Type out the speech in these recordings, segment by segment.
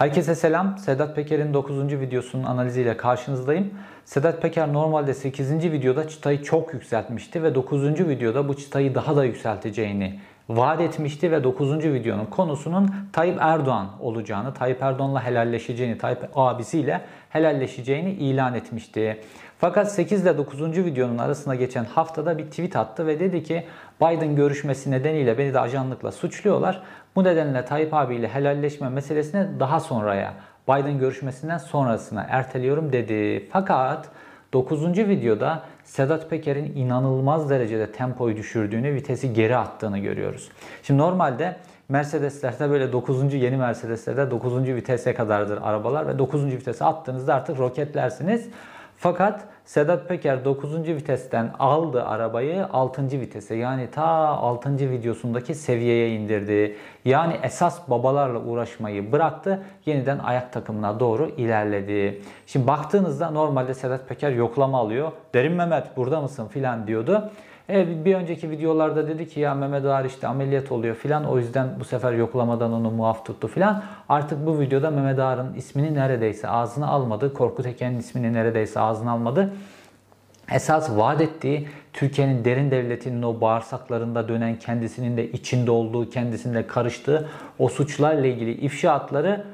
Herkese selam. Sedat Peker'in 9. videosunun analiziyle karşınızdayım. Sedat Peker normalde 8. videoda çıtayı çok yükseltmişti ve 9. videoda bu çıtayı daha da yükselteceğini vaat etmişti ve 9. videonun konusunun Tayyip Erdoğan olacağını, Tayyip Erdoğan'la helalleşeceğini, Tayyip abisiyle helalleşeceğini ilan etmişti. Fakat 8 ile 9. videonun arasına geçen haftada bir tweet attı ve dedi ki Biden görüşmesi nedeniyle beni de ajanlıkla suçluyorlar. Bu nedenle Tayyip abiyle helalleşme meselesini daha sonraya, Biden görüşmesinden sonrasına erteliyorum dedi. Fakat 9. videoda Sedat Peker'in inanılmaz derecede tempoyu düşürdüğünü, vitesi geri attığını görüyoruz. Şimdi normalde Mercedes'lerde böyle 9. yeni Mercedes'lerde 9. vitese kadardır arabalar ve 9. vitese attığınızda artık roketlersiniz. Fakat Sedat Peker 9. vitesten aldı arabayı 6. vitese, yani ta 6. videosundaki seviyeye indirdi. Yani esas babalarla uğraşmayı bıraktı, yeniden ayak takımına doğru ilerledi. Şimdi baktığınızda normalde Sedat Peker yoklama alıyor. Derin Mehmet burada mısın filan diyordu. Bir önceki videolarda dedi ki ya Mehmet Ağar işte ameliyat oluyor filan, o yüzden bu sefer yoklamadan onu muaf tuttu filan. Artık bu videoda Mehmet Ağar'ın ismini neredeyse ağzına almadı. Korkut Eken'in ismini neredeyse ağzına almadı. Esas vaat ettiği Türkiye'nin derin devletinin o bağırsaklarında dönen, kendisinin de içinde olduğu, kendisinin de karıştığı o suçlarla ilgili ifşaatları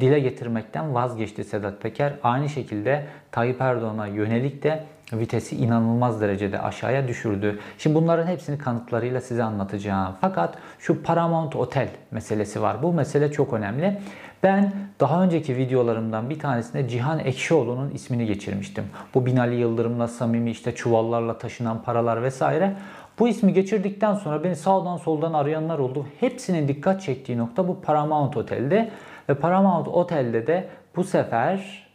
dile getirmekten vazgeçti Sedat Peker. Aynı şekilde Tayyip Erdoğan'a yönelik de vitesi inanılmaz derecede aşağıya düşürdü. Şimdi bunların hepsini kanıtlarıyla size anlatacağım. Fakat şu Paramount Otel meselesi var. Bu mesele çok önemli. Ben daha önceki videolarımdan bir tanesinde Cihan Ekşioğlu'nun ismini geçirmiştim. Bu Binali Yıldırım'la samimi işte çuvallarla taşınan paralar vesaire. Bu ismi geçirdikten sonra beni sağdan soldan arayanlar oldu. Hepsinin dikkat çektiği nokta bu Paramount Otel'de. Ve Paramount Otel'de de bu sefer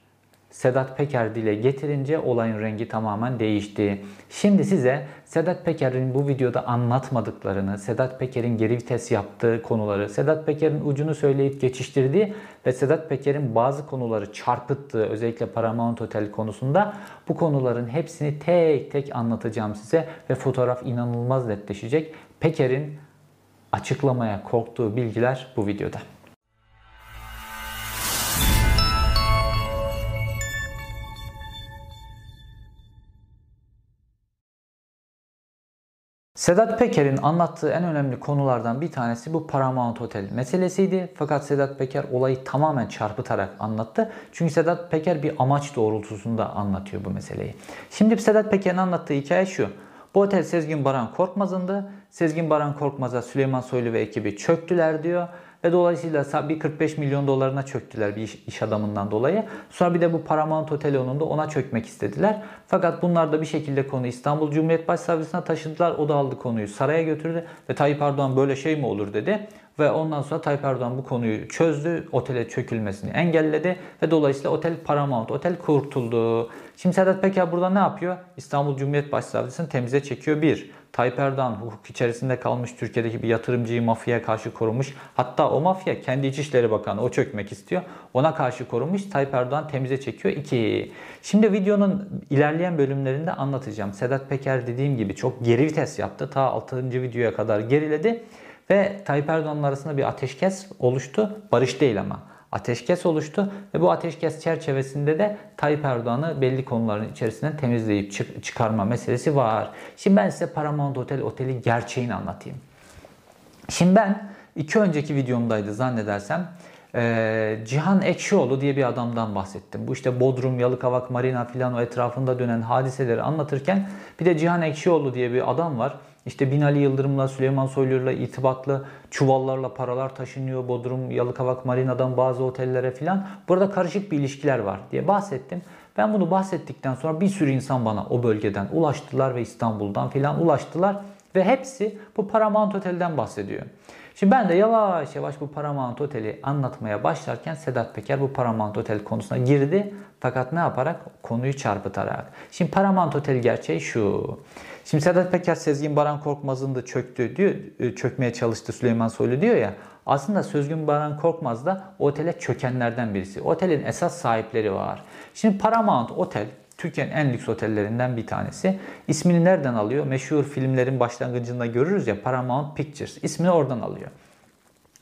Sedat Peker dile getirince olayın rengi tamamen değişti. Şimdi size Sedat Peker'in bu videoda anlatmadıklarını, Sedat Peker'in geri vites yaptığı konuları, Sedat Peker'in ucunu söyleyip geçiştirdiği ve Sedat Peker'in bazı konuları çarpıttığı, özellikle Paramount Otel konusunda bu konuların hepsini tek tek anlatacağım size ve fotoğraf inanılmaz netleşecek. Peker'in açıklamaya korktuğu bilgiler bu videoda. Sedat Peker'in anlattığı en önemli konulardan bir tanesi bu Paramount Otel meselesiydi. Fakat Sedat Peker olayı tamamen çarpıtarak anlattı. Çünkü Sedat Peker bir amaç doğrultusunda anlatıyor bu meseleyi. Şimdi Sedat Peker'in anlattığı hikaye şu. Bu otel Sezgin Baran Korkmaz'ındı. Sezgin Baran Korkmaz'a Süleyman Soylu ve ekibi çöktüler diyor. Ve dolayısıyla bir 45 milyon dolarına çöktüler bir iş adamından dolayı. Sonra bir de bu Paramount Otel onunda ona çökmek istediler. Fakat bunlar da bir şekilde konu İstanbul Cumhuriyet Başsavcılığına taşıdılar. O da aldı konuyu saraya götürdü ve Tayyip Erdoğan böyle şey mi olur dedi. Ve ondan sonra Tayyip Erdoğan bu konuyu çözdü. Otele çökülmesini engelledi. Ve dolayısıyla otel Paramount Otel kurtuldu. Şimdi Sedat Peker burada ne yapıyor? İstanbul Cumhuriyet Başsavcılığını temize çekiyor bir. Tayyip Erdoğan hukuk içerisinde kalmış, Türkiye'deki bir yatırımcıyı mafyaya karşı korumuş. Hatta o mafya kendi İçişleri Bakanı, o çökmek istiyor. Ona karşı korumuş. Tayyip Erdoğan temize çekiyor. 2. Şimdi videonun ilerleyen bölümlerinde anlatacağım. Sedat Peker dediğim gibi çok geri vites yaptı. Ta 6. videoya kadar geriledi. Ve Tayyip Erdoğan'ın arasında bir ateşkes oluştu. Barış değil ama. Ateşkes oluştu ve bu ateşkes çerçevesinde de Tayyip Erdoğan'ı belli konuların içerisinden temizleyip çıkarma meselesi var. Şimdi ben size Paramount Otel'i gerçeğini anlatayım. Şimdi ben iki önceki videomdaydı zannedersem Cihan Ekşioğlu diye bir adamdan bahsettim. Bu işte Bodrum, Yalıkavak, Marina filan o etrafında dönen hadiseleri anlatırken bir de Cihan Ekşioğlu diye bir adam var. İşte Binali Yıldırım'la, Süleyman Soylu'yla irtibatlı, çuvallarla paralar taşınıyor Bodrum, Yalıkavak, Marina'dan bazı otellere filan. Burada karışık bir ilişkiler var diye bahsettim. Ben bunu bahsettikten sonra bir sürü insan bana o bölgeden ulaştılar ve İstanbul'dan filan ulaştılar. Ve hepsi bu Paramount Otel'den bahsediyor. Şimdi ben de yavaş yavaş bu Paramount Otel'i anlatmaya başlarken Sedat Peker bu Paramount Otel konusuna girdi. Fakat ne yaparak? Konuyu çarpıtarak. Şimdi Paramount Otel gerçeği şu. Şimdi Sedat Peker Sezgin Baran Korkmaz'ın da çöktü diyor, çökmeye çalıştı Süleyman Soylu diyor ya. Aslında Sezgin Baran Korkmaz da otele çökenlerden birisi. Otelin esas sahipleri var. Şimdi Paramount Otel Türkiye'nin en lüks otellerinden bir tanesi. İsmini nereden alıyor? Meşhur filmlerin başlangıcında görürüz ya, Paramount Pictures. İsmini oradan alıyor.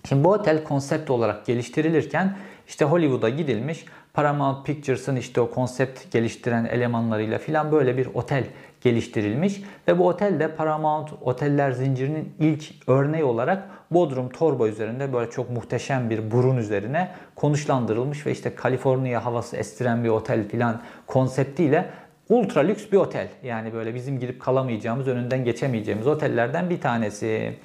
Şimdi bu otel konsept olarak geliştirilirken İşte Hollywood'a gidilmiş, Paramount Pictures'ın işte o konsept geliştiren elemanlarıyla filan böyle bir otel geliştirilmiş ve bu otel de Paramount oteller zincirinin ilk örneği olarak Bodrum Torba üzerinde böyle çok muhteşem bir burun üzerine konuşlandırılmış ve işte Kaliforniya havası estiren bir otel filan konseptiyle ultra lüks bir otel. Yani böyle bizim girip kalamayacağımız, önünden geçemeyeceğimiz otellerden bir tanesi.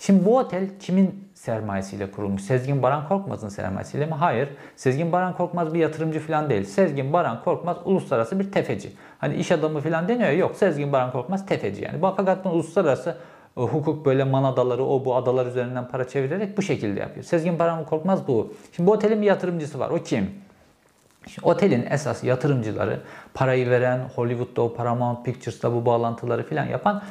Şimdi bu otel kimin sermayesiyle kurulmuş? Sezgin Baran Korkmaz'ın sermayesiyle mi? Hayır. Sezgin Baran Korkmaz bir yatırımcı falan değil. Sezgin Baran Korkmaz uluslararası bir tefeci. Hani iş adamı falan deniyor ya, yok. Sezgin Baran Korkmaz tefeci yani. Fakat bunun uluslararası hukuk böyle manadaları, o bu adalar üzerinden para çevirerek bu şekilde yapıyor. Sezgin Baran Korkmaz bu. Şimdi bu otelin bir yatırımcısı var. O kim? Şimdi otelin esas yatırımcıları, parayı veren, Hollywood'da o Paramount Pictures'ta bu bağlantıları filan yapan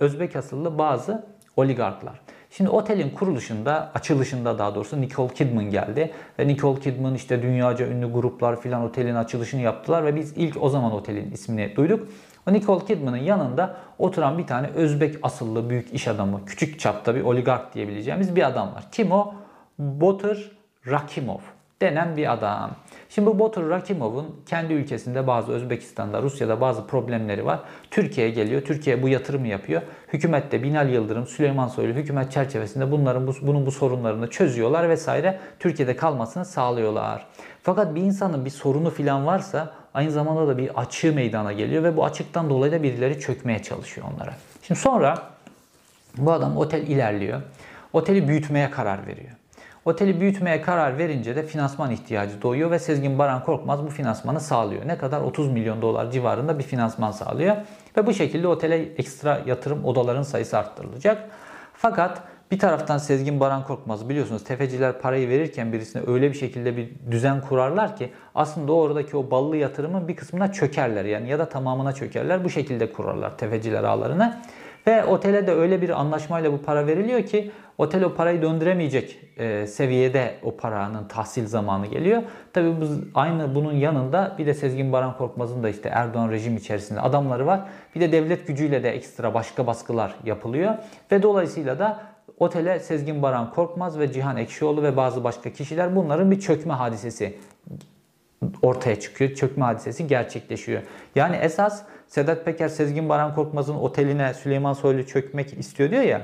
Özbek asıllı bazı oligarklar. Şimdi otelin kuruluşunda, açılışında daha doğrusu Nicole Kidman geldi. Ve Nicole Kidman işte dünyaca ünlü gruplar filan otelin açılışını yaptılar ve biz ilk o zaman otelin ismini duyduk. O Nicole Kidman'ın yanında oturan bir tane Özbek asıllı büyük iş adamı, küçük çapta bir oligark diyebileceğimiz bir adam var. Kim o? Botir Rahimov denen bir adam. Şimdi bu Botir Rahimov'un kendi ülkesinde bazı, Özbekistan'da, Rusya'da bazı problemleri var. Türkiye'ye geliyor. Türkiye bu yatırımı yapıyor. Hükümette Binali Yıldırım, Süleyman Soylu hükümet çerçevesinde bunun bu sorunlarını çözüyorlar vesaire. Türkiye'de kalmasını sağlıyorlar. Fakat bir insanın bir sorunu filan varsa aynı zamanda da bir açığı meydana geliyor ve bu açıktan dolayı da birileri çökmeye çalışıyor onlara. Şimdi sonra bu adam, otel ilerliyor. Oteli büyütmeye karar veriyor. Oteli büyütmeye karar verince de finansman ihtiyacı doğuyor ve Sezgin Baran Korkmaz bu finansmanı sağlıyor. Ne kadar? 30 milyon dolar civarında bir finansman sağlıyor. Ve bu şekilde otele ekstra yatırım, odaların sayısı arttırılacak. Fakat bir taraftan Sezgin Baran Korkmaz, biliyorsunuz tefeciler parayı verirken birisine öyle bir şekilde bir düzen kurarlar ki aslında oradaki o ballı yatırımın bir kısmına çökerler yani, ya da tamamına çökerler. Bu şekilde kurarlar tefeciler ağlarını. Ve otele de öyle bir anlaşmayla bu para veriliyor ki otel o parayı döndüremeyecek seviyede o paranın tahsil zamanı geliyor. Tabii aynı bunun yanında bir de Sezgin Baran Korkmaz'ın da işte Erdoğan rejim içerisinde adamları var. Bir de devlet gücüyle de ekstra başka baskılar yapılıyor. Ve dolayısıyla da otele Sezgin Baran Korkmaz ve Cihan Ekşioğlu ve bazı başka kişiler, bunların bir çökme hadisesi ortaya çıkıyor. Çökme hadisesi gerçekleşiyor. Yani esas Sedat Peker Sezgin Baran Korkmaz'ın oteline Süleyman Soylu çökmek istiyor diyor ya.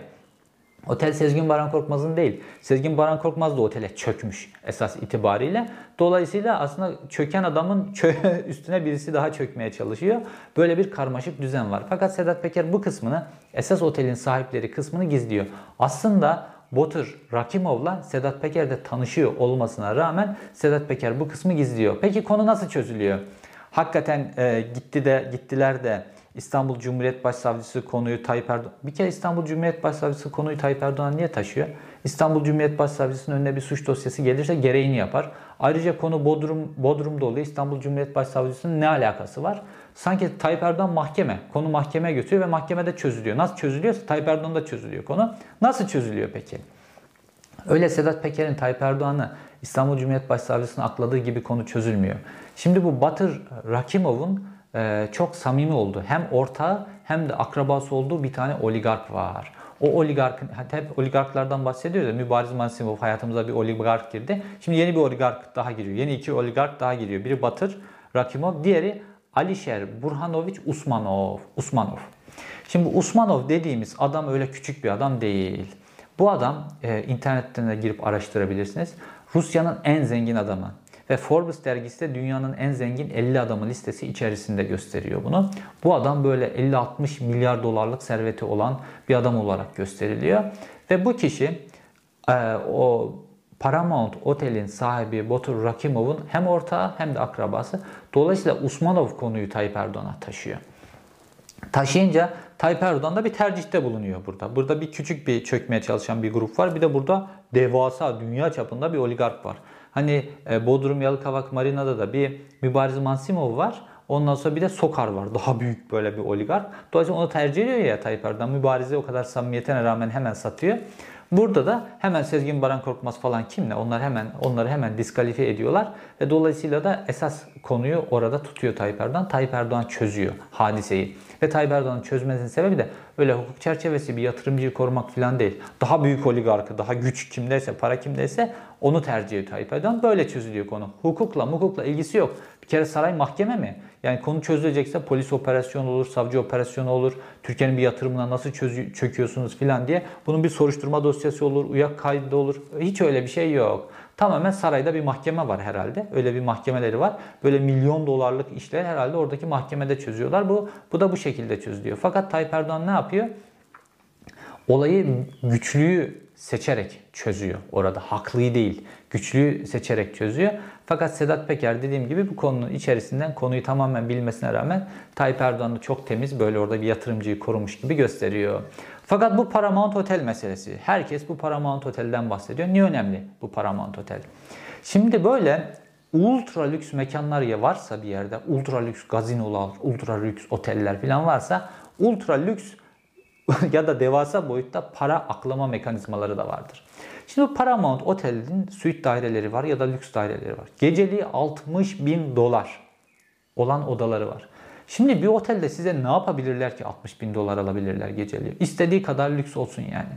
Otel Sezgin Baran Korkmaz'ın değil. Sezgin Baran Korkmaz da otele çökmüş esas itibariyle. Dolayısıyla aslında çöken adamın üstüne birisi daha çökmeye çalışıyor. Böyle bir karmaşık düzen var. Fakat Sedat Peker bu kısmını, esas otelin sahipleri kısmını gizliyor. Aslında Botir Rahimov'la Sedat Peker de tanışıyor olmasına rağmen Sedat Peker bu kısmı gizliyor. Peki konu nasıl çözülüyor? Hakikaten gittiler de İstanbul Cumhuriyet Başsavcısı konuyu Tayyip Erdoğan... Bir kere İstanbul Cumhuriyet Başsavcısı konuyu Tayyip Erdoğan niye taşıyor? İstanbul Cumhuriyet Başsavcısının önüne bir suç dosyası gelirse gereğini yapar. Ayrıca konu Bodrum'da oluyor. İstanbul Cumhuriyet Başsavcısının ne alakası var? Sanki Tayyip Erdoğan mahkeme. Konu mahkemeye götürüyor ve mahkemede çözülüyor. Nasıl çözülüyorsa Tayyip Erdoğan'da çözülüyor konu. Nasıl çözülüyor peki? Öyle Sedat Peker'in Tayyip Erdoğan'ı İstanbul Cumhuriyet Başsavcısı'nın akladığı gibi konu çözülmüyor. Şimdi bu Botir Rahimov'un çok samimi olduğu, hem ortağı hem de akrabası olduğu bir tane oligark var. O oligarkın, hep oligarklardan bahsediyoruz ya, Mübariz Mansimov, hayatımıza bir oligark girdi. Şimdi yeni bir oligark daha giriyor. Yeni iki oligark daha giriyor. Biri Botir Rahimov, diğeri Alişer Burhanovic Usmanov. Şimdi Usmanov dediğimiz adam öyle küçük bir adam değil. Bu adam internetten de girip araştırabilirsiniz. Rusya'nın en zengin adamı. Ve Forbes dergisi de dünyanın en zengin 50 adamı listesi içerisinde gösteriyor bunu. Bu adam böyle 50-60 milyar dolarlık serveti olan bir adam olarak gösteriliyor. Ve bu kişi o Paramount Otel'in sahibi Botir Rahimov'un hem ortağı hem de akrabası. Dolayısıyla Usmanov konuyu Tayyip Erdoğan'a taşıyor. Taşıyınca Tayyip Erdoğan da bir tercihte bulunuyor burada. Burada bir küçük bir çökmeye çalışan bir grup var. Bir de burada devasa, dünya çapında bir oligark var. Hani Bodrum Yalıkavak Marina'da da bir Mübariz Mansimov var. Ondan sonra bir de Sokar var. Daha büyük böyle bir oligark. Dolayısıyla onu tercih ediyor ya Tayyip Erdoğan. Mübariz'e o kadar samimiyetine rağmen hemen satıyor. Burada da hemen Sezgin Baran Korkmaz falan kimle? Onları hemen diskalifiye ediyorlar. Ve dolayısıyla da esas konuyu orada tutuyor Tayyip Erdoğan. Tayyip Erdoğan çözüyor hadiseyi. Ve Tayyip Erdoğan'ın çözmesinin sebebi de öyle hukuk çerçevesi bir yatırımcıyı korumak falan değil. Daha büyük oligarkı, daha güç kimdeyse, para kimdeyse onu tercih ediyor Tayyip Erdoğan. Böyle çözülüyor konu. Hukukla ilgisi yok. Bir kere saray mahkeme mi? Yani konu çözülecekse polis operasyonu olur, savcı operasyonu olur. Türkiye'nin bir yatırımına nasıl çöküyorsunuz falan diye. Bunun bir soruşturma dosyası olur, uyak kaydı olur. Hiç öyle bir şey yok. Tamamen sarayda bir mahkeme var herhalde. Öyle bir mahkemeleri var. Böyle milyon dolarlık işleri herhalde oradaki mahkemede çözüyorlar. Bu da bu şekilde çözülüyor. Fakat Tayyip Erdoğan ne yapıyor? Olayı güçlüyü seçerek çözüyor. Orada haklıyı değil, güçlüyü seçerek çözüyor. Fakat Sedat Peker dediğim gibi bu konunun içerisinden konuyu tamamen bilmesine rağmen Tayyip Erdoğan'ı çok temiz böyle orada bir yatırımcıyı korumuş gibi gösteriyor. Fakat bu Paramount Otel meselesi. Herkes bu Paramount Otel'den bahsediyor. Niye önemli bu Paramount Otel? Şimdi böyle ultra lüks mekanlar ya varsa bir yerde, ultra lüks gazinolar, ultra lüks oteller falan varsa ultra lüks ya da devasa boyutta para aklama mekanizmaları da vardır. Şimdi bu Paramount Otel'in suite daireleri var ya da lüks daireleri var. Geceliği $60.000 olan odaları var. Şimdi bir otelde size ne yapabilirler ki $60.000 alabilirler geceliği? İstediği kadar lüks olsun yani.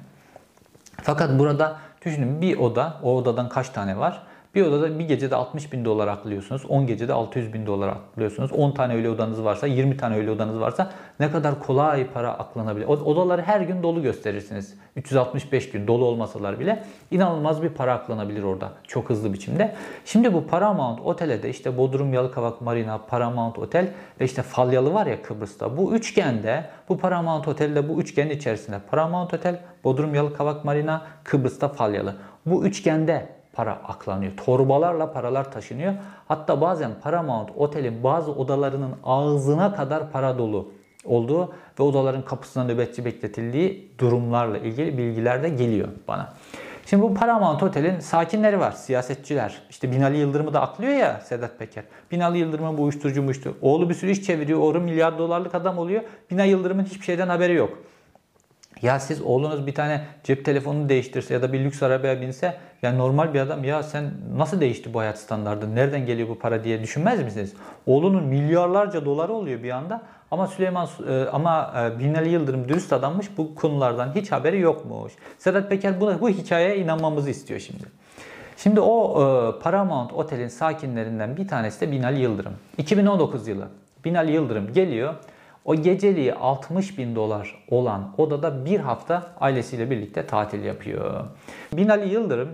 Fakat burada düşünün bir oda, o odadan kaç tane var? Bir odada bir gecede $60.000 aklıyorsunuz. 10 gecede $600.000 aklıyorsunuz. 10 tane öyle odanız varsa, 20 tane öyle odanız varsa ne kadar kolay para aklanabilir. Odaları her gün dolu gösterirsiniz. 365 gün dolu olmasalar bile inanılmaz bir para aklanabilir orada. Çok hızlı biçimde. Şimdi bu Paramount Otel'e de işte Bodrum Yalıkavak Marina, Paramount Otel ve işte Falyalı var ya Kıbrıs'ta. Bu üçgende, bu Paramount Otel'de bu üçgenin içerisinde Paramount Otel, Bodrum Yalıkavak Marina, Kıbrıs'ta Falyalı. Bu üçgende para aklanıyor. Torbalarla paralar taşınıyor. Hatta bazen Paramount Otel'in bazı odalarının ağzına kadar para dolu olduğu ve odaların kapısına nöbetçi bekletildiği durumlarla ilgili bilgiler de geliyor bana. Şimdi bu Paramount Otel'in sakinleri var, siyasetçiler. İşte Binali Yıldırım'ı da aklıyor ya Sedat Peker. Binali Yıldırım'ın bu uyuşturucumuştu. Oğlu bir sürü iş çeviriyor. Oğlu milyar dolarlık adam oluyor. Binali Yıldırım'ın hiçbir şeyden haberi yok. Ya siz oğlunuz bir tane cep telefonunu değiştirse ya da bir lüks arabaya binse yani normal bir adam ya sen nasıl değişti bu hayat standardı, nereden geliyor bu para diye düşünmez misiniz? Oğlunun milyarlarca doları oluyor bir anda ama Binali Yıldırım dürüst adammış, bu konulardan hiç haberi yokmuş. Sedat Peker bu hikayeye inanmamızı istiyor şimdi. Şimdi o Paramount Otel'in sakinlerinden bir tanesi de Binali Yıldırım. 2019 yılı Binali Yıldırım geliyor. O geceliği $60.000 olan odada bir hafta ailesiyle birlikte tatil yapıyor. Binali Yıldırım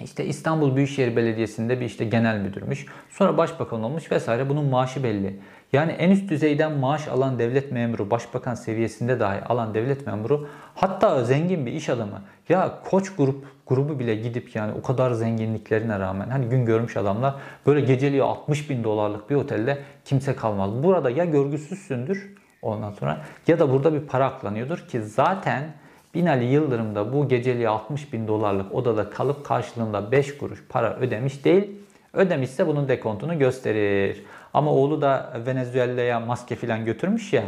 işte İstanbul Büyükşehir Belediyesi'nde bir işte genel müdürmüş. Sonra başbakan olmuş vesaire. Bunun maaşı belli. Yani en üst düzeyden maaş alan devlet memuru, başbakan seviyesinde dahi alan devlet memuru, hatta zengin bir iş adamı. Ya Koç grubu bile gidip yani o kadar zenginliklerine rağmen hani gün görmüş adamlar böyle geceliği $60.000'lık bir otelde kimse kalmaz. Burada ya görgüsüzsündür ondan sonra ya da burada bir para aklanıyordur ki zaten Binali Yıldırım da bu geceliği $60.000'lık odada kalıp karşılığında 5 kuruş para ödemiş değil. Ödemişse bunun dekontunu gösterir. Ama oğlu da Venezuela'ya maske filan götürmüş ya,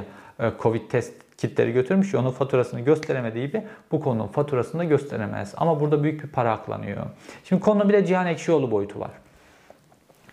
Covid test kitleri götürmüş ya, onun faturasını gösteremediği gibi bu konunun faturasını da gösteremez. Ama burada büyük bir para aklanıyor. Şimdi konunun bir de Cihan Ekşioğlu boyutu var.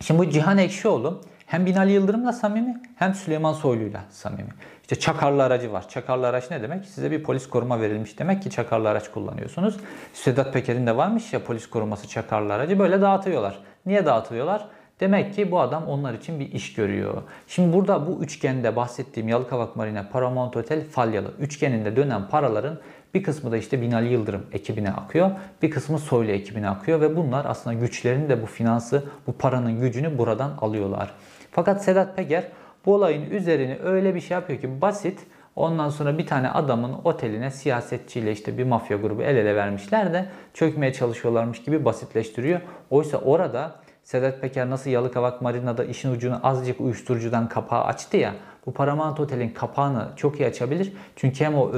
Şimdi bu Cihan Ekşioğlu hem Binali Yıldırım'la samimi hem Süleyman Soylu'yla samimi. İşte çakarlı aracı var. Çakarlı araç ne demek? Size bir polis koruma verilmiş demek ki çakarlı araç kullanıyorsunuz. Sedat Peker'in de varmış ya polis koruması çakarlı aracı, böyle dağıtıyorlar. Niye dağıtıyorlar? Demek ki bu adam onlar için bir iş görüyor. Şimdi burada bu üçgende bahsettiğim Yalıkavak Marina, Paramount Otel, Falyalı üçgeninde dönen paraların bir kısmı da işte Binali Yıldırım ekibine akıyor. Bir kısmı Soylu ekibine akıyor ve bunlar aslında güçlerini de bu finansı, bu paranın gücünü buradan alıyorlar. Fakat Sedat Peker bu olayın üzerine öyle bir şey yapıyor ki basit. Ondan sonra bir tane adamın oteline siyasetçiyle işte bir mafya grubu el ele vermişler de çökmeye çalışıyorlarmış gibi basitleştiriyor. Oysa orada Sedat Peker nasıl Yalıkavak Marina'da işin ucunu azıcık uyuşturucudan kapağı açtı ya, bu Paramount Otel'in kapağını çok iyi açabilir. Çünkü hem o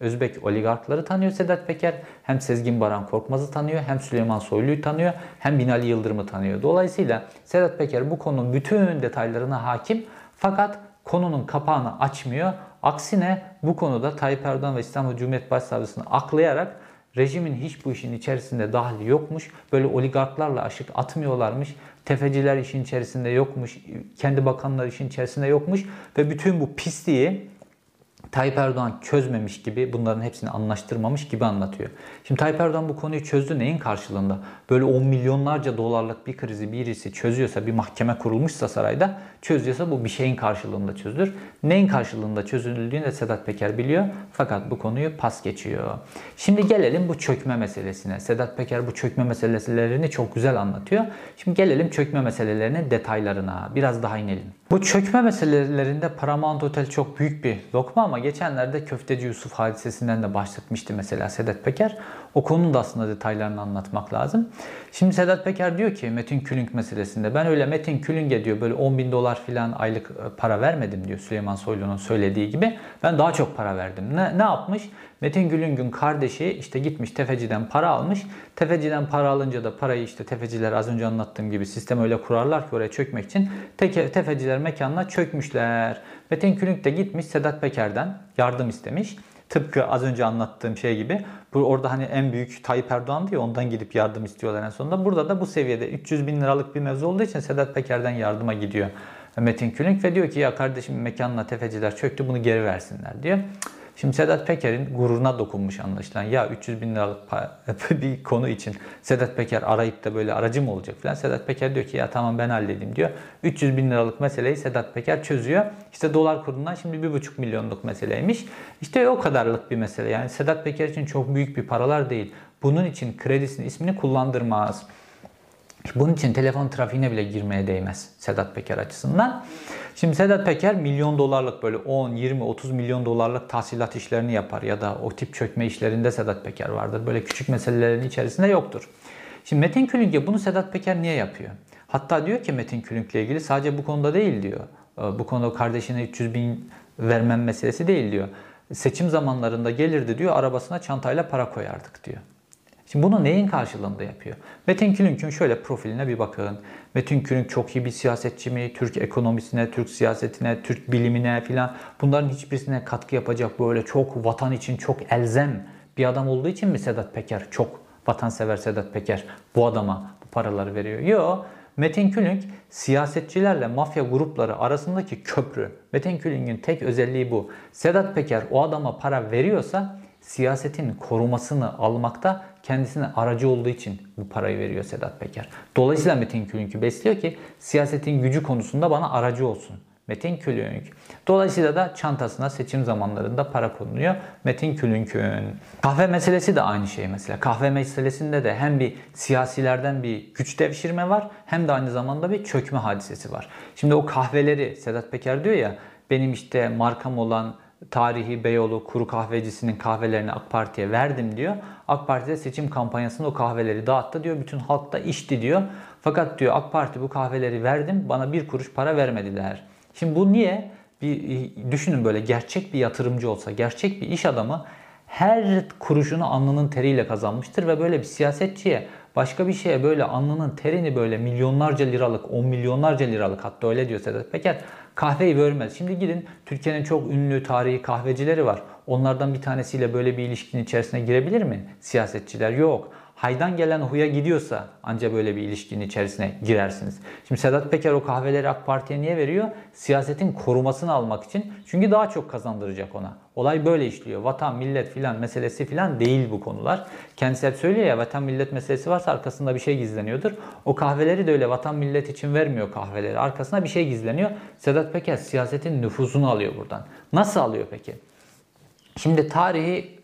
Özbek oligarkları tanıyor Sedat Peker, hem Sezgin Baran Korkmaz'ı tanıyor, hem Süleyman Soylu'yu tanıyor, hem Binali Yıldırım'ı tanıyor. Dolayısıyla Sedat Peker bu konunun bütün detaylarına hakim fakat konunun kapağını açmıyor. Aksine bu konuda Tayyip Erdoğan ve İstanbul Cumhuriyet Başsavcısını aklayarak rejimin hiç bu işin içerisinde dahli yokmuş, böyle oligarklarla aşık atmıyorlarmış, tefeciler işin içerisinde yokmuş, kendi bakanlar işin içerisinde yokmuş ve bütün bu pisliği Tayyip Erdoğan çözmemiş gibi, bunların hepsini anlaştırmamış gibi anlatıyor. Şimdi Tayyip Erdoğan bu konuyu çözdü neyin karşılığında? Böyle 10 milyonlarca dolarlık bir krizi birisi çözüyorsa, bir mahkeme kurulmuşsa sarayda çözüyorsa bu bir şeyin karşılığında çözülür. Neyin karşılığında çözüldüğünü de Sedat Peker biliyor fakat bu konuyu pas geçiyor. Şimdi gelelim bu çökme meselesine. Sedat Peker bu çökme meselelerini çok güzel anlatıyor. Şimdi gelelim çökme meselelerinin detaylarına. Biraz daha inelim. Bu çökme meselelerinde Paramount Otel çok büyük bir lokma ama geçenlerde Köfteci Yusuf hadisesinden de bahsetmişti mesela Sedat Peker. O konunun da aslında detaylarını anlatmak lazım. Şimdi Sedat Peker diyor ki Metin Külünk meselesinde, ben öyle Metin Külünk'e diyor böyle 10.000 dolar filan aylık para vermedim diyor, Süleyman Soylu'nun söylediği gibi. Ben daha çok para verdim. Ne yapmış? Metin Külünk'ün kardeşi işte gitmiş tefeciden para almış. Tefeciden para alınca da parayı işte tefeciler, az önce anlattığım gibi sistemi öyle kurarlar ki oraya çökmek için, tefeciler mekanına çökmüşler. Metin Külünk de gitmiş Sedat Peker'den yardım istemiş. Tıpkı az önce anlattığım şey gibi. Orada hani en büyük Tayyip Erdoğan diyor, ondan gidip yardım istiyorlar en sonunda. Burada da bu seviyede 300 bin liralık bir mevzu olduğu için Sedat Peker'den yardıma gidiyor Metin Külünk ve diyor ki ya kardeşim mekanına tefeciler çöktü, bunu geri versinler diyor. Şimdi Sedat Peker'in gururuna dokunmuş anlaşılan. Ya 300 bin liralık bir konu için Sedat Peker arayıp da böyle aracı mı olacak falan. Sedat Peker diyor ki ya tamam ben halledeyim diyor. 300 bin liralık meseleyi Sedat Peker çözüyor. İşte dolar kurundan şimdi 1,5 milyonluk meseleymiş. İşte o kadarlık bir mesele. Yani Sedat Peker için çok büyük bir paralar değil. Bunun için kredisinin ismini kullandırmaz. Bunun için telefon trafiğine bile girmeye değmez Sedat Peker açısından. Şimdi Sedat Peker milyon dolarlık böyle 10, 20, 30 milyon dolarlık tahsilat işlerini yapar ya da o tip çökme işlerinde Sedat Peker vardır. Böyle küçük meselelerin içerisinde yoktur. Şimdi Metin Külünk'e bunu Sedat Peker niye yapıyor? Hatta diyor ki Metin Külünk'le ilgili sadece bu konuda değil diyor. Bu konuda kardeşine 300 bin vermem meselesi değil diyor. Seçim zamanlarında gelirdi diyor, arabasına çantayla para koyardık diyor. Şimdi bunu neyin karşılığında yapıyor? Metin Külünk'ün şöyle profiline bir bakın. Metin Külünk çok iyi bir siyasetçi mi? Türk ekonomisine, Türk siyasetine, Türk bilimine filan, bunların hiçbirisine katkı yapacak böyle çok vatan için çok elzem bir adam olduğu için mi Sedat Peker, çok vatansever Sedat Peker bu adama bu paraları veriyor? Yok. Metin Külünk siyasetçilerle mafya grupları arasındaki köprü. Metin Külünk'ün tek özelliği bu. Sedat Peker o adama para veriyorsa siyasetin korumasını almakta kendisine aracı olduğu için bu parayı veriyor Sedat Peker. Dolayısıyla Metin Külünk'ü besliyor ki siyasetin gücü konusunda bana aracı olsun Metin Külünk. Dolayısıyla da çantasına seçim zamanlarında para konuluyor Metin Külünk'ün. Kahve meselesi de aynı şey mesela. Kahve meselesinde de hem bir siyasilerden bir güç devşirme var hem de aynı zamanda bir çökme hadisesi var. Şimdi o kahveleri Sedat Peker diyor ya, benim işte markam olan Tarihi Beyoğlu Kuru Kahvecisi'nin kahvelerini AK Parti'ye verdim diyor. AK Parti'de seçim kampanyasında o kahveleri dağıttı diyor. Bütün halk da içti diyor. Fakat diyor AK Parti bu kahveleri verdim, bana bir kuruş para vermediler. Şimdi bu niye? Bir düşünün, böyle gerçek bir yatırımcı olsa, gerçek bir iş adamı her kuruşunu alnının teriyle kazanmıştır ve böyle bir siyasetçiye, başka bir şeye böyle alnının terini böyle milyonlarca liralık, 10 milyonlarca liralık, hatta öyle diyor Sedat Peker, kahveyi vermez. Şimdi gidin, Türkiye'nin çok ünlü tarihi kahvecileri var. Onlardan bir tanesiyle böyle bir ilişkinin içerisine girebilir mi siyasetçiler? Yok. Haydan gelen huya gidiyorsa ancak böyle bir ilişkinin içerisine girersiniz. Şimdi Sedat Peker o kahveleri AK Parti'ye niye veriyor? Siyasetin korumasını almak için. Çünkü daha çok kazandıracak ona. Olay böyle işliyor. Vatan, millet filan meselesi filan değil bu konular. Kendisi hep söylüyor ya, vatan, millet meselesi varsa arkasında bir şey gizleniyordur. O kahveleri de öyle vatan, millet için vermiyor kahveleri. Arkasında bir şey gizleniyor. Sedat Peker siyasetin nüfuzunu alıyor buradan. Nasıl alıyor peki? Şimdi tarihi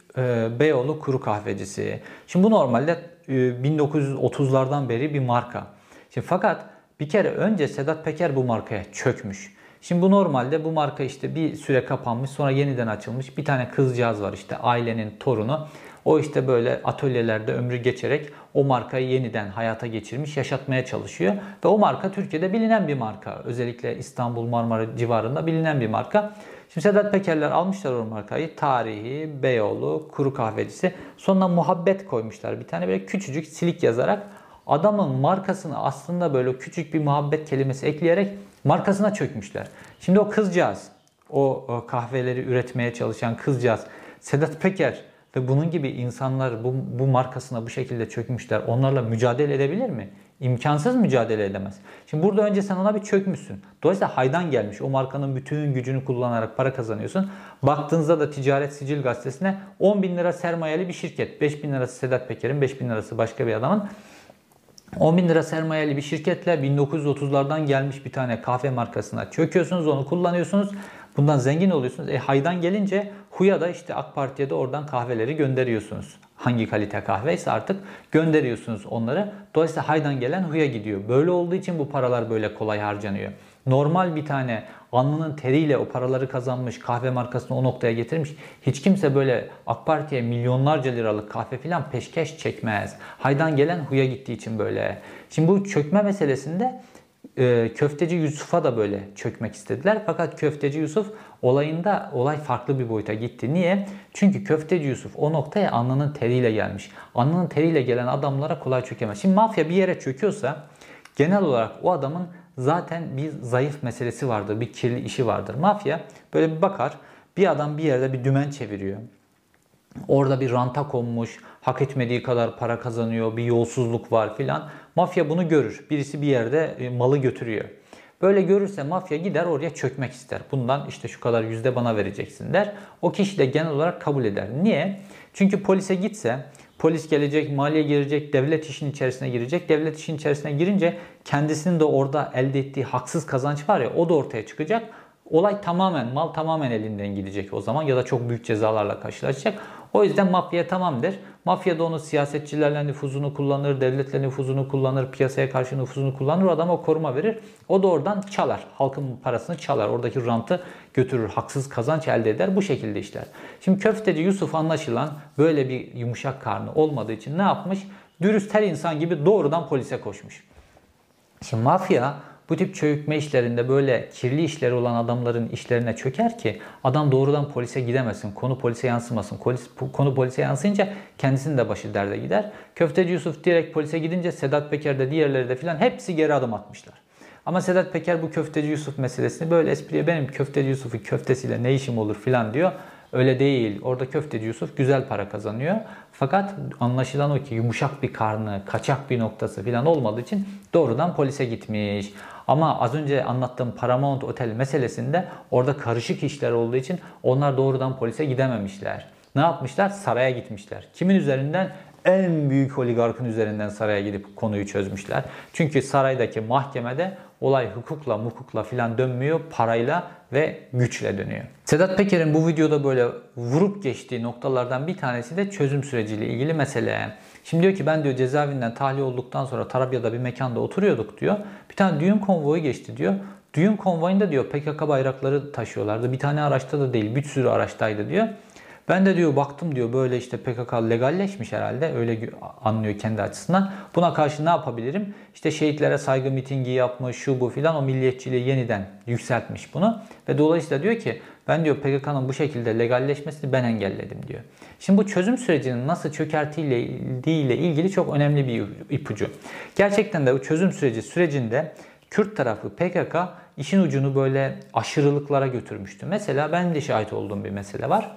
Beyoğlu Kuru Kahvecisi. Şimdi bu normalde 1930'lardan beri bir marka. Şimdi fakat bir kere önce Sedat Peker bu markaya çökmüş. Şimdi bu normalde bu marka işte bir süre kapanmış, sonra yeniden açılmış. Bir tane kızcağız var işte, ailenin torunu. O işte böyle atölyelerde ömrü geçerek o markayı yeniden hayata geçirmiş, yaşatmaya çalışıyor. Ve o marka Türkiye'de bilinen bir marka. Özellikle İstanbul, Marmara civarında bilinen bir marka. Şimdi Sedat Pekerler almışlar o markayı. Tarihi Beyoğlu Kuru Kahvecisi. Sonuna muhabbet koymuşlar. Bir tane böyle küçücük silik yazarak adamın markasını aslında böyle küçük bir muhabbet kelimesi ekleyerek markasına çökmüşler. Şimdi o kızcağız, o kahveleri üretmeye çalışan kızcağız, Sedat Peker ve bunun gibi insanlar bu markasına bu şekilde çökmüşler. Onlarla mücadele edebilir mi? İmkansız mücadele edemez. Şimdi burada önce sen ona bir çökmüşsün. Dolayısıyla haydan gelmiş. O markanın bütün gücünü kullanarak para kazanıyorsun. Baktığınızda da Ticaret Sicil Gazetesi'ne 10 bin lira sermayeli bir şirket. 5 bin lirası Sedat Peker'in, 5 bin lirası başka bir adamın. 10 bin lira sermayeli bir şirketle 1930'lardan gelmiş bir tane kahve markasına çöküyorsunuz. Onu kullanıyorsunuz. Bundan zengin oluyorsunuz. Haydan gelince huya da işte AK Parti'ye de oradan kahveleri gönderiyorsunuz. Hangi kalite kahveyse artık gönderiyorsunuz onları. Dolayısıyla haydan gelen huya gidiyor. Böyle olduğu için bu paralar böyle kolay harcanıyor. Normal bir tane alnının teriyle o paraları kazanmış, kahve markasını o noktaya getirmiş hiç kimse böyle AK Parti'ye milyonlarca liralık kahve filan peşkeş çekmez. Haydan gelen huya gittiği için böyle. Şimdi bu çökme meselesinde Köfteci Yusuf'a da böyle çökmek istediler. Fakat Köfteci Yusuf olayında olay farklı bir boyuta gitti. Niye? Çünkü Köfteci Yusuf o noktaya alnının teriyle gelmiş. Alnının teriyle gelen adamlara kolay çökemez. Şimdi mafya bir yere çöküyorsa genel olarak o adamın zaten bir zayıf meselesi vardır. Bir kirli işi vardır. Mafya böyle bir bakar. Bir adam bir yerde bir dümen çeviriyor. Orada bir ranta konmuş, hak etmediği kadar para kazanıyor, bir yolsuzluk var filan. Mafya bunu görür. Birisi bir yerde malı götürüyor. Böyle görürse mafya gider oraya çökmek ister. Bundan işte şu kadar yüzde bana vereceksin der. O kişi de genel olarak kabul eder. Niye? Çünkü polise gitse polis gelecek, maliye girecek, devlet işinin içerisine girecek. Devlet işinin içerisine girince kendisinin de orada elde ettiği haksız kazanç var ya o da ortaya çıkacak. Olay tamamen, mal tamamen elinden gidecek o zaman ya da çok büyük cezalarla karşılaşacak. O yüzden mafya tamam der. Mafya da onu siyasetçilerle nüfuzunu kullanır, devletle nüfuzunu kullanır, piyasaya karşı nüfuzunu kullanır. O adama koruma verir. O da oradan çalar. Halkın parasını çalar. Oradaki rantı götürür. Haksız kazanç elde eder. Bu şekilde işler. Şimdi Köfteci Yusuf anlaşılan böyle bir yumuşak karnı olmadığı için ne yapmış? Dürüst her insan gibi doğrudan polise koşmuş. Şimdi mafya bu tip çökme işlerinde böyle kirli işleri olan adamların işlerine çöker ki adam doğrudan polise gidemesin, konu polise yansımasın. Konu polise yansıyınca kendisinin de başı derde gider. Köfteci Yusuf direkt polise gidince Sedat Peker de diğerleri de filan hepsi geri adım atmışlar. Ama Sedat Peker bu Köfteci Yusuf meselesini böyle espriye benim Köfteci Yusuf'un köftesiyle ne işim olur filan diyor. Öyle değil. Orada Köfteci Yusuf güzel para kazanıyor. Fakat anlaşılan o ki yumuşak bir karnı, kaçak bir noktası falan olmadığı için doğrudan polise gitmiş. Ama az önce anlattığım Paramount Otel meselesinde orada karışık işler olduğu için onlar doğrudan polise gidememişler. Ne yapmışlar? Saraya gitmişler. Kimin üzerinden? En büyük oligarkın üzerinden saraya gidip konuyu çözmüşler. Çünkü saraydaki mahkemede olay hukukla, mukukla filan dönmüyor. Parayla ve güçle dönüyor. Sedat Peker'in bu videoda böyle vurup geçtiği noktalardan bir tanesi de çözüm süreciyle ilgili mesele. Şimdi diyor ki ben diyor cezaevinden tahliye olduktan sonra Tarabya'da bir mekanda oturuyorduk diyor. Bir tane düğün konvoyu geçti diyor. Düğün konvoyunda diyor PKK bayrakları taşıyorlardı. Bir tane araçta da değil, bir sürü araçtaydı diyor. Ben de diyor baktım diyor böyle işte PKK legalleşmiş herhalde öyle anlıyor kendi açısından. Buna karşı ne yapabilirim? İşte şehitlere saygı mitingi yapmış şu bu filan o milliyetçiliği yeniden yükseltmiş bunu. Ve dolayısıyla diyor ki ben diyor PKK'nın bu şekilde legalleşmesini ben engelledim diyor. Şimdi bu çözüm sürecinin nasıl çökertildiğiyle ilgili çok önemli bir ipucu. Gerçekten de bu çözüm sürecinde Kürt tarafı PKK işin ucunu böyle aşırılıklara götürmüştü. Mesela ben de şahit olduğum bir mesele var.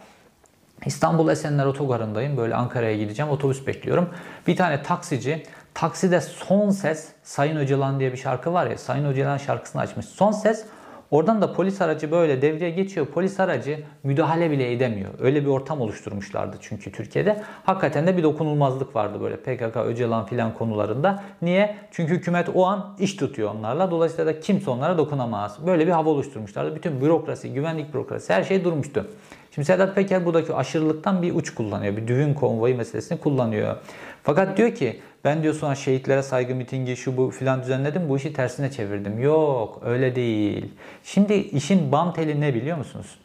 İstanbul Esenler Otogarı'ndayım. Böyle Ankara'ya gideceğim. Otobüs bekliyorum. Bir tane taksici takside son ses Sayın Öcalan diye bir şarkı var ya. Sayın Öcalan şarkısını açmış. Son ses. Oradan da polis aracı böyle devreye geçiyor. Polis aracı müdahale bile edemiyor. Öyle bir ortam oluşturmuşlardı çünkü Türkiye'de. Hakikaten de bir dokunulmazlık vardı böyle PKK, Öcalan filan konularında. Niye? Çünkü hükümet o an iş tutuyor onlarla. Dolayısıyla da kimse onlara dokunamaz. Böyle bir hava oluşturmuşlardı. Bütün bürokrasi, güvenlik bürokrasi her şey durmuştu. Şimdi Sedat Peker buradaki aşırılıktan bir uç kullanıyor. Bir düğün konvoyu meselesini kullanıyor. Fakat diyor ki ben diyor sonra şehitlere saygı mitingi şu bu filan düzenledim. Bu işi tersine çevirdim. Yok öyle değil. Şimdi işin bam teli ne biliyor musunuz?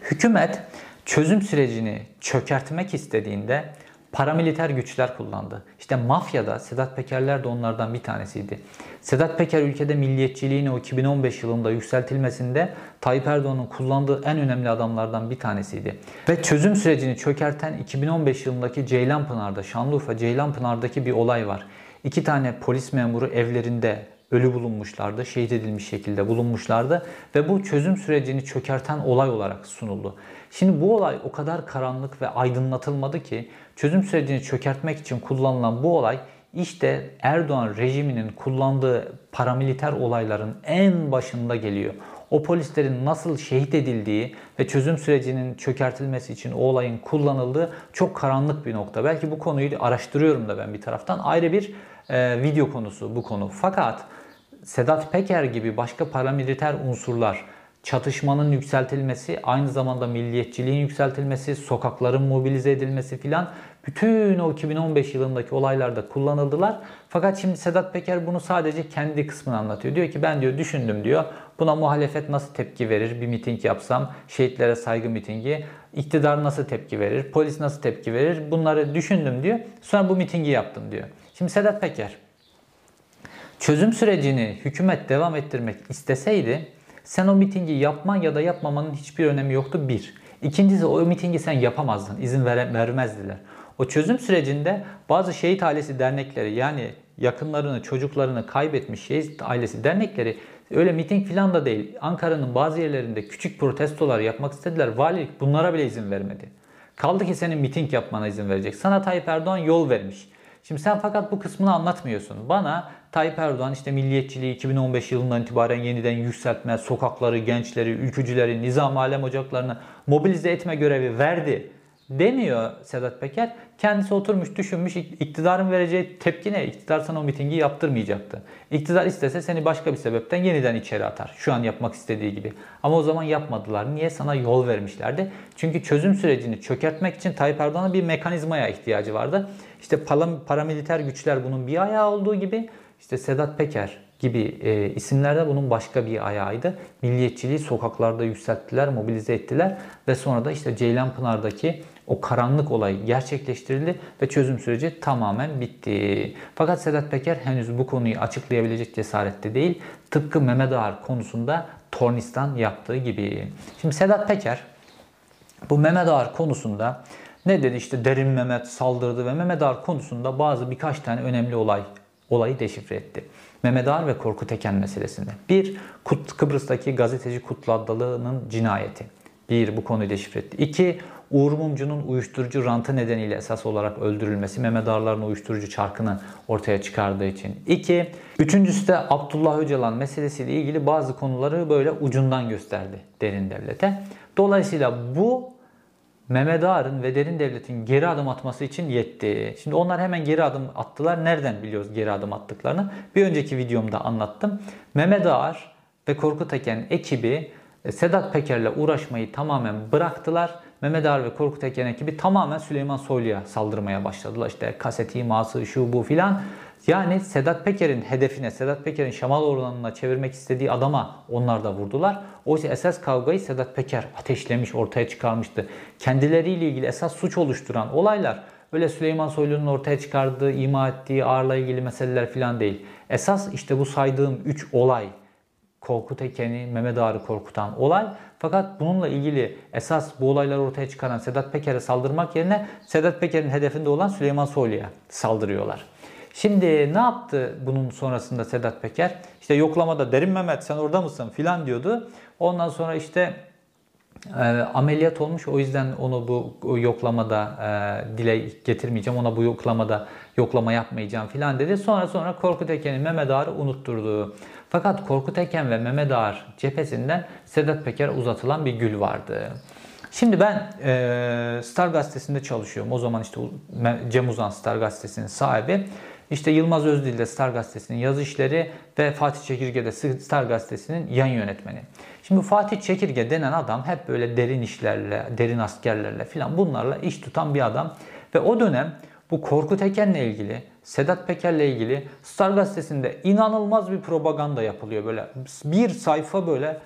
Hükümet çözüm sürecini çökertmek istediğinde paramiliter güçler kullandı. İşte mafyada Sedat Pekerler de onlardan bir tanesiydi. Sedat Peker ülkede milliyetçiliğin o 2015 yılında yükseltilmesinde Tayyip Erdoğan'ın kullandığı en önemli adamlardan bir tanesiydi. Ve çözüm sürecini çökerten 2015 yılındaki Ceylanpınar'da, Şanlıurfa Ceylanpınar'daki bir olay var. İki tane polis memuru evlerinde ölü bulunmuşlardı, şehit edilmiş şekilde bulunmuşlardı ve bu çözüm sürecini çökerten olay olarak sunuldu. Şimdi bu olay o kadar karanlık ve aydınlatılmadı ki çözüm sürecini çökertmek için kullanılan bu olay İşte Erdoğan rejiminin kullandığı paramiliter olayların en başında geliyor. O polislerin nasıl şehit edildiği ve çözüm sürecinin çökertilmesi için o olayın kullanıldığı çok karanlık bir nokta. Belki bu konuyu araştırıyorum da ben bir taraftan. Ayrı bir video konusu bu konu. Fakat Sedat Peker gibi başka paramiliter unsurlar, çatışmanın yükseltilmesi, aynı zamanda milliyetçiliğin yükseltilmesi, sokakların mobilize edilmesi filan bütün o 2015 yılındaki olaylarda kullanıldılar. Fakat şimdi Sedat Peker bunu sadece kendi kısmını anlatıyor. Diyor ki ben diyor düşündüm diyor. Buna muhalefet nasıl tepki verir? Bir miting yapsam, şehitlere saygı mitingi, iktidar nasıl tepki verir? Polis nasıl tepki verir? Bunları düşündüm diyor. Sonra bu mitingi yaptım diyor. Şimdi Sedat Peker çözüm sürecini hükümet devam ettirmek isteseydi sen o mitingi yapman ya da yapmamanın hiçbir önemi yoktu bir. İkincisi o mitingi sen yapamazdın. İzin vermezdiler. O çözüm sürecinde bazı şehit ailesi dernekleri yani yakınlarını, çocuklarını kaybetmiş şehit ailesi dernekleri öyle miting filan da değil. Ankara'nın bazı yerlerinde küçük protestolar yapmak istediler. Valilik bunlara bile izin vermedi. Kaldı ki senin miting yapmana izin verecek. Sana Tayyip Erdoğan yol vermiş. Şimdi sen fakat bu kısmını anlatmıyorsun. Bana Tayyip Erdoğan işte milliyetçiliği 2015 yılından itibaren yeniden yükseltme, sokakları, gençleri, ülkücüleri, nizam alem ocaklarını mobilize etme görevi verdi demiyor Sedat Peker. Kendisi oturmuş, düşünmüş, iktidarın vereceği tepki ne? İktidar sana o mitingi yaptırmayacaktı. İktidar istese seni başka bir sebepten yeniden içeri atar. Şu an yapmak istediği gibi. Ama o zaman yapmadılar. Niye? Sana yol vermişlerdi. Çünkü çözüm sürecini çökertmek için Tayyip Erdoğan'ın bir mekanizmaya ihtiyacı vardı. İşte paramiliter güçler bunun bir ayağı olduğu gibi işte Sedat Peker gibi isimler de bunun başka bir ayağıydı. Milliyetçiliği sokaklarda yükselttiler, mobilize ettiler ve sonra da işte Ceylanpınar'daki o karanlık olay gerçekleştirildi ve çözüm süreci tamamen bitti. Fakat Sedat Peker henüz bu konuyu açıklayabilecek cesarette değil. Tıpkı Mehmet Ağar konusunda Tornistan yaptığı gibi. Şimdi Sedat Peker bu Mehmet Ağar konusunda ne dedi? İşte Derin Mehmet saldırdı ve Mehmet Ağar konusunda birkaç tane önemli olayı deşifre etti. Mehmet Ağar ve Korkut Eken meselesinde. Bir, Kıbrıs'taki gazeteci Kutlu Adalı'nın cinayeti. Bu konuyu deşifre etti. İki, Uğur Mumcu'nun uyuşturucu rantı nedeniyle esas olarak öldürülmesi. Mehmet Ağar'ların uyuşturucu çarkını ortaya çıkardığı için. İki, üçüncüsü de Abdullah Öcalan meselesiyle ilgili bazı konuları böyle ucundan gösterdi Derin Devlet'e. Dolayısıyla bu Mehmet Ağar'ın ve Derin Devlet'in geri adım atması için yetti. Şimdi onlar hemen geri adım attılar. Nereden biliyoruz geri adım attıklarını? Bir önceki videomda anlattım. Mehmet Ağar ve Korkut Eken ekibi Sedat Peker'le uğraşmayı tamamen bıraktılar. Mehmet Ağar ve Korkut Eken ekibi tamamen Süleyman Soylu'ya saldırmaya başladılar. İşte kaset iması, şu bu filan. Yani Sedat Peker'in hedefine, Sedat Peker'in şamal ormanına çevirmek istediği adama onlar da vurdular. Oysa esas kavgayı Sedat Peker ateşlemiş, ortaya çıkarmıştı. Kendileriyle ilgili esas suç oluşturan olaylar öyle Süleyman Soylu'nun ortaya çıkardığı, ima ettiği Ağar'la ilgili meseleler filan değil. Esas işte bu saydığım 3 olay. Korkut Eken'i, Mehmet Ağar'ı korkutan olay. Fakat bununla ilgili esas bu olayları ortaya çıkaran Sedat Peker'e saldırmak yerine Sedat Peker'in hedefinde olan Süleyman Soylu'ya saldırıyorlar. Şimdi ne yaptı bunun sonrasında Sedat Peker? İşte yoklamada Derin Mehmet sen orada mısın filan diyordu. Ondan sonra işte ameliyat olmuş. O yüzden onu bu yoklamada dile getirmeyeceğim. Ona bu yoklamada yoklama yapmayacağım filan dedi. Sonra Korkut Eken'i Mehmet Ağar'ı unutturdu. Fakat Korkut Eken ve Mehmet Ağar cephesinden Sedat Peker'e uzatılan bir gül vardı. Şimdi ben Star Gazetesi'nde çalışıyorum. O zaman işte Cem Uzan Star Gazetesi'nin sahibi. İşte Yılmaz Özdil de Star Gazetesi'nin yazı işleri ve Fatih Çekirge de Star Gazetesi'nin yan yönetmeni. Şimdi Fatih Çekirge denen adam hep böyle derin işlerle, derin askerlerle filan bunlarla iş tutan bir adam. Ve o dönem bu Korkut Eken'le ilgili, Sedat Peker'le ilgili Star Gazetesi'nde inanılmaz bir propaganda yapılıyor. Böyle bir sayfa böyle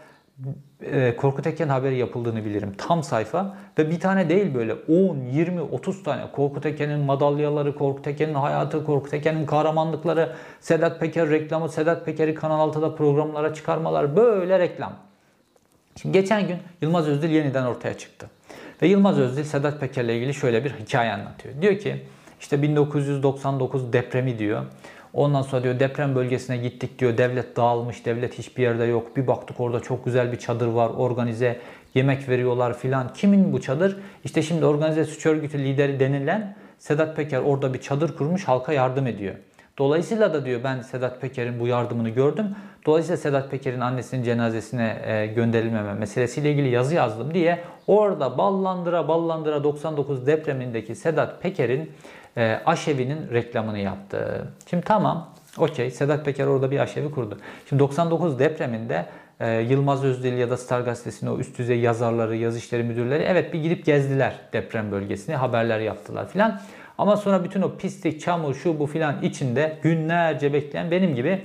Korkut Eken haberi yapıldığını bilirim. Tam sayfa ve bir tane değil böyle 10, 20, 30 tane Korkut Eken'in madalyaları, Korkut Eken'in hayatı, Korkut Eken'in kahramanlıkları, Sedat Peker reklamı, Sedat Peker'i Kanal 6'da programlara çıkarmalar böyle reklam. Şimdi geçen gün Yılmaz Özdil yeniden ortaya çıktı. Ve Yılmaz Özdil Sedat Peker'le ilgili şöyle bir hikaye anlatıyor. Diyor ki işte 1999 depremi diyor. Ondan sonra diyor deprem bölgesine gittik diyor. Devlet dağılmış, devlet hiçbir yerde yok. Bir baktık orada çok güzel bir çadır var. Organize yemek veriyorlar filan. Kimin bu çadır? İşte şimdi organize suç örgütü lideri denilen Sedat Peker orada bir çadır kurmuş halka yardım ediyor. Dolayısıyla da diyor ben Sedat Peker'in bu yardımını gördüm. Dolayısıyla Sedat Peker'in annesinin cenazesine gönderilmeme meselesiyle ilgili yazı yazdım diye orada ballandıra ballandıra 99 depremindeki Sedat Peker'in aşevinin reklamını yaptı. Şimdi tamam, okey, Sedat Peker orada bir aşevi kurdu. Şimdi 99 depreminde Yılmaz Özdil ya da Star Gazetesi'nin o üst düzey yazarları, yazı işleri müdürleri evet bir gidip gezdiler deprem bölgesini, haberler yaptılar filan. Ama sonra bütün o pislik, çamur, şu bu filan içinde günlerce bekleyen benim gibi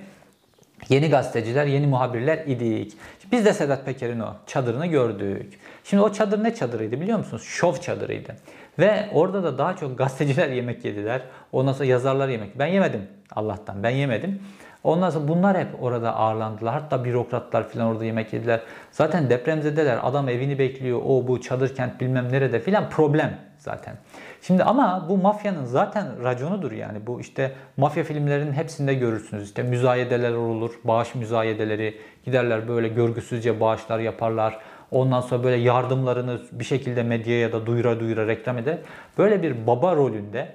yeni gazeteciler, yeni muhabirler idik. Biz de Sedat Peker'in o çadırını gördük. Şimdi o çadır ne çadırıydı biliyor musunuz? Şov çadırıydı. Ve orada da daha çok gazeteciler yemek yediler. Ondan sonra yazarlar yemek. Ben yemedim. Allah'tan ben yemedim. Ondan sonra bunlar hep orada ağırlandılar. Hatta bürokratlar filan orada yemek yediler. Zaten depremzedeler. Adam evini bekliyor. O bu çadır kent bilmem nerede filan problem zaten. Şimdi ama bu mafyanın zaten raconudur yani. Bu işte mafya filmlerinin hepsinde görürsünüz. İşte müzayedeler olur. Bağış müzayedeleri. Giderler böyle görgüsüzce bağışlar yaparlar. Ondan sonra böyle yardımlarını bir şekilde medyaya ya da duyura duyura reklam eder. Böyle bir baba rolünde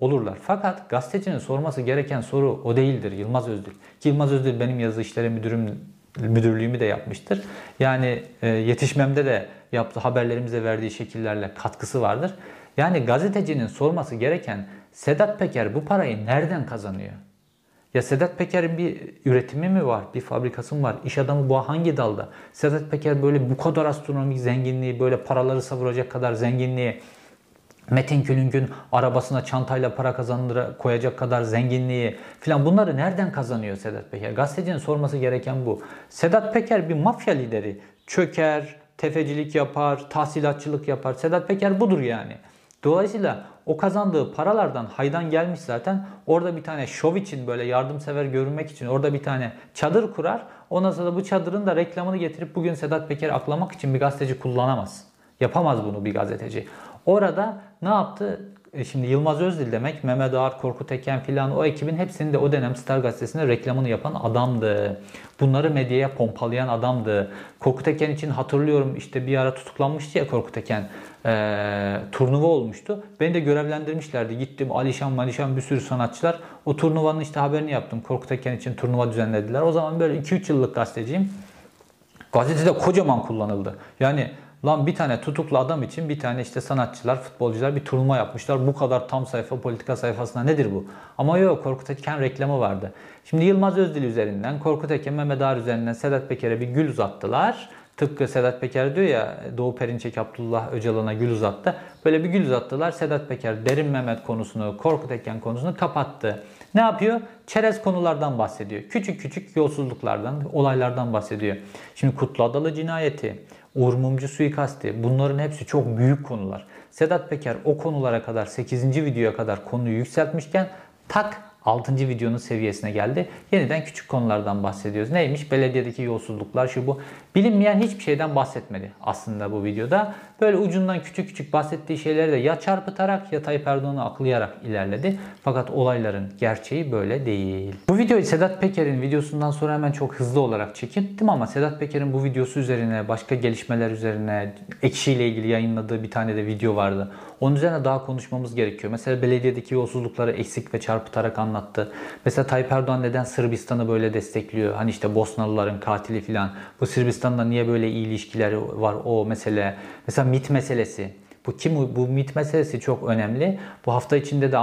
olurlar. Fakat gazetecinin sorması gereken soru o değildir. Yılmaz Özdil. Ki Yılmaz Özdil benim yazı işleri müdürlüğümü de yapmıştır. Yani yetişmemde de yaptığı haberlerimize verdiği şekillerle katkısı vardır. Yani gazetecinin sorması gereken Sedat Peker bu parayı nereden kazanıyor? Ya Sedat Peker'in bir üretimi mi var? Bir fabrikası mı var? İş adamı bu hangi dalda? Sedat Peker böyle bu kadar astronomik zenginliği, böyle paraları savuracak kadar zenginliği, Metin Külünk'ün arabasına çantayla para kazandıra koyacak kadar zenginliği filan, bunları nereden kazanıyor Sedat Peker? Gazetecinin sorması gereken bu. Sedat Peker bir mafya lideri. Çöker, tefecilik yapar, tahsilatçılık yapar. Sedat Peker budur yani. Dolayısıyla o kazandığı paralardan haydan gelmiş zaten. Orada bir tane şov için, böyle yardımsever görünmek için orada bir tane çadır kurar. Ondan sonra bu çadırın da reklamını getirip bugün Sedat Peker'i aklamak için bir gazeteci kullanamaz. Yapamaz bunu bir gazeteci. Orada ne yaptı? Şimdi Yılmaz Özdil demek, Mehmet Ağar, Korkut Eken filan o ekibin hepsinin de o dönem Star Gazetesi'nde reklamını yapan adamdı. Bunları medyaya pompalayan adamdı. Korkut Eken için hatırlıyorum, işte bir ara tutuklanmıştı ya Korkut Eken. Turnuva olmuştu. Beni de görevlendirmişlerdi. Gittim, Alişan bir sürü sanatçılar. O turnuvanın işte haberini yaptım. Korkut Eken için turnuva düzenlediler. O zaman böyle 2-3 yıllık gazeteciyim. Gazetede kocaman kullanıldı. Yani lan bir tane tutuklu adam için bir tane işte sanatçılar, futbolcular bir turnuva yapmışlar. Bu kadar tam sayfa politika sayfasında nedir bu? Ama yok, Korkut Eken reklamı vardı. Şimdi Yılmaz Özdil üzerinden, Korkut Eken, Mehmet Ağar üzerinden Sedat Peker'e bir gül uzattılar. Tıpkı Sedat Peker diyor ya, Doğu Perinçek Abdullah Öcalan'a gül uzattı. Böyle bir gül uzattılar. Sedat Peker Derin Mehmet konusunu, Korkut Eken konusunu kapattı. Ne yapıyor? Çerez konulardan bahsediyor. Küçük küçük yolsuzluklardan, olaylardan bahsediyor. Şimdi Kutlu Adalı cinayeti, Uğur Mumcu suikasti, bunların hepsi çok büyük konular. Sedat Peker o konulara kadar, 8. videoya kadar konuyu yükseltmişken tak 6. videonun seviyesine geldi. Yeniden küçük konulardan bahsediyoruz. Neymiş? Belediyedeki yolsuzluklar, şu bu. Bilinmeyen hiçbir şeyden bahsetmedi aslında bu videoda. Böyle ucundan küçük küçük bahsettiği şeyleri de ya çarpıtarak ya Tayyip Erdoğan'ı aklayarak ilerledi. Fakat olayların gerçeği böyle değil. Bu videoyu Sedat Peker'in videosundan sonra hemen çok hızlı olarak çektim ama Sedat Peker'in bu videosu üzerine, başka gelişmeler üzerine, Ekşi ile ilgili yayınladığı bir tane de video vardı. Onun üzerine daha konuşmamız gerekiyor. Mesela belediyedeki yolsuzlukları eksik ve çarpıtarak anlattı. Mesela Tayyip Erdoğan neden Sırbistan'ı böyle destekliyor? Hani işte Bosnalıların katili filan. Bu Sırbistan'da niye böyle iyi ilişkileri var, o mesele. Mesela MİT meselesi. Bu MİT meselesi çok önemli. Bu hafta içinde de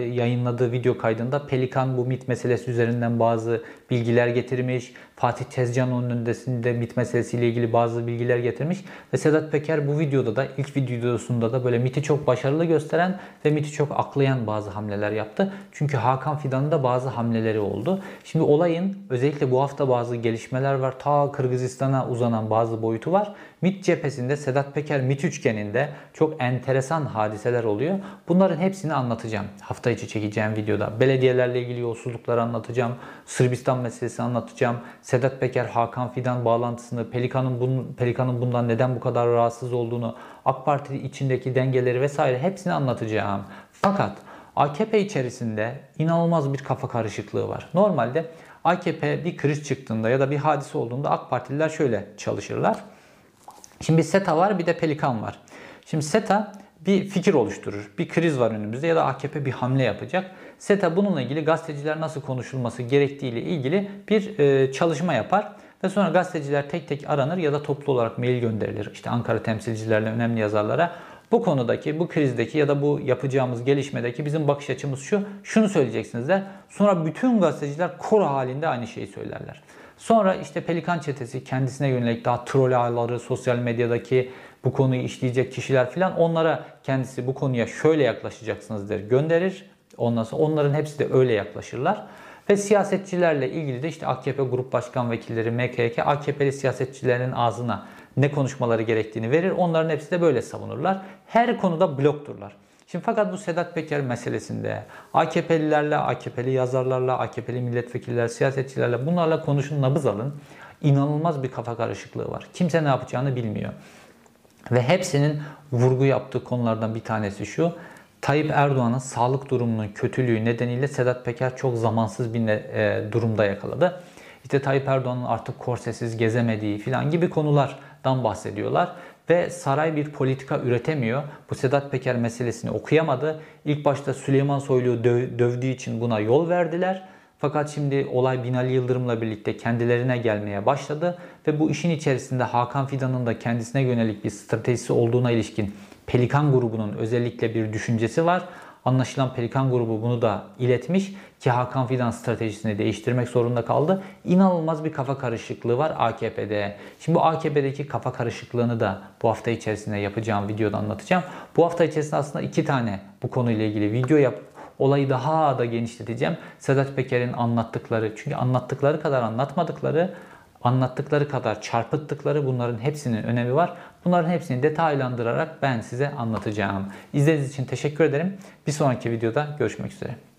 yayınladığı video kaydında Pelikan bu MİT meselesi üzerinden bazı bilgiler getirmiş. Fatih Tezcan'ın önündesinde MİT meselesiyle ilgili bazı bilgiler getirmiş. Ve Sedat Peker bu videoda da, ilk videosunda da böyle MİT'i çok başarılı gösteren ve MİT'i çok aklayan bazı hamleler yaptı. Çünkü Hakan Fidan'ın da bazı hamleleri oldu. Şimdi olayın özellikle bu hafta bazı gelişmeler var. Ta Kırgızistan'a uzanan bazı boyutu var. MİT cephesinde, Sedat Peker MİT üçgeninde çok enteresan hadiseler oluyor. Bunların hepsini anlatacağım. Hafta içi çekeceğim videoda. Belediyelerle ilgili yolsuzlukları anlatacağım. Sırbistan meselesini anlatacağım. Sedat Peker, Hakan Fidan bağlantısını, Pelikan'ın bundan neden bu kadar rahatsız olduğunu, AK Parti içindeki dengeleri vesaire hepsini anlatacağım. Fakat AKP içerisinde inanılmaz bir kafa karışıklığı var. Normalde AKP bir kriz çıktığında ya da bir hadise olduğunda AK Partililer şöyle çalışırlar. Şimdi bir SETA var, bir de Pelikan var. Şimdi SETA bir fikir oluşturur. Bir kriz var önümüzde ya da AKP bir hamle yapacak. SETA bununla ilgili gazeteciler nasıl konuşulması gerektiğiyle ilgili bir çalışma yapar. Ve sonra gazeteciler tek tek aranır ya da toplu olarak mail gönderilir. İşte Ankara temsilcilerine, önemli yazarlara. Bu konudaki, bu krizdeki ya da bu yapacağımız gelişmedeki bizim bakış açımız şu. Şunu söyleyeceksiniz der. Sonra bütün gazeteciler koro halinde aynı şeyi söylerler. Sonra işte Pelikan çetesi, kendisine yönelik daha troll ağları, sosyal medyadaki bu konuyu işleyecek kişiler filan, onlara kendisi bu konuya şöyle yaklaşacaksınız der, gönderir. Ondan sonra onların hepsi de öyle yaklaşırlar. Ve siyasetçilerle ilgili de işte AKP Grup Başkan Vekilleri, MKK, AKP'li siyasetçilerin ağzına ne konuşmaları gerektiğini verir. Onların hepsi de böyle savunurlar. Her konuda blokturlar. Şimdi fakat bu Sedat Peker meselesinde AKP'lilerle, AKP'li yazarlarla, AKP'li milletvekiller, siyasetçilerle, bunlarla konuşun, nabız alın. İnanılmaz bir kafa karışıklığı var. Kimse ne yapacağını bilmiyor. Ve hepsinin vurgu yaptığı konulardan bir tanesi şu. Tayyip Erdoğan'ın sağlık durumunun kötülüğü nedeniyle Sedat Peker çok zamansız bir durumda yakaladı. İşte Tayyip Erdoğan'ın artık korsesiz gezemediği filan gibi konulardan bahsediyorlar. Ve saray bir politika üretemiyor. Bu Sedat Peker meselesini okuyamadı. İlk başta Süleyman Soylu'yu dövdüğü için buna yol verdiler. Fakat şimdi olay Binali Yıldırım'la birlikte kendilerine gelmeye başladı. Ve bu işin içerisinde Hakan Fidan'ın da kendisine yönelik bir stratejisi olduğuna ilişkin Pelikan grubunun özellikle bir düşüncesi var. Anlaşılan Pelikan grubu bunu da iletmiş ki Hakan Fidan stratejisini değiştirmek zorunda kaldı. İnanılmaz bir kafa karışıklığı var AKP'de. Şimdi bu AKP'deki kafa karışıklığını da bu hafta içerisinde yapacağım videoda anlatacağım. Bu hafta içerisinde aslında 2 tane bu konuyla ilgili video yapıp olayı daha da genişleteceğim. Sedat Peker'in anlattıkları, çünkü anlattıkları kadar anlatmadıkları, anlattıkları kadar çarpıttıkları, bunların hepsinin önemi var. Bunların hepsini detaylandırarak ben size anlatacağım. İzlediğiniz için teşekkür ederim. Bir sonraki videoda görüşmek üzere.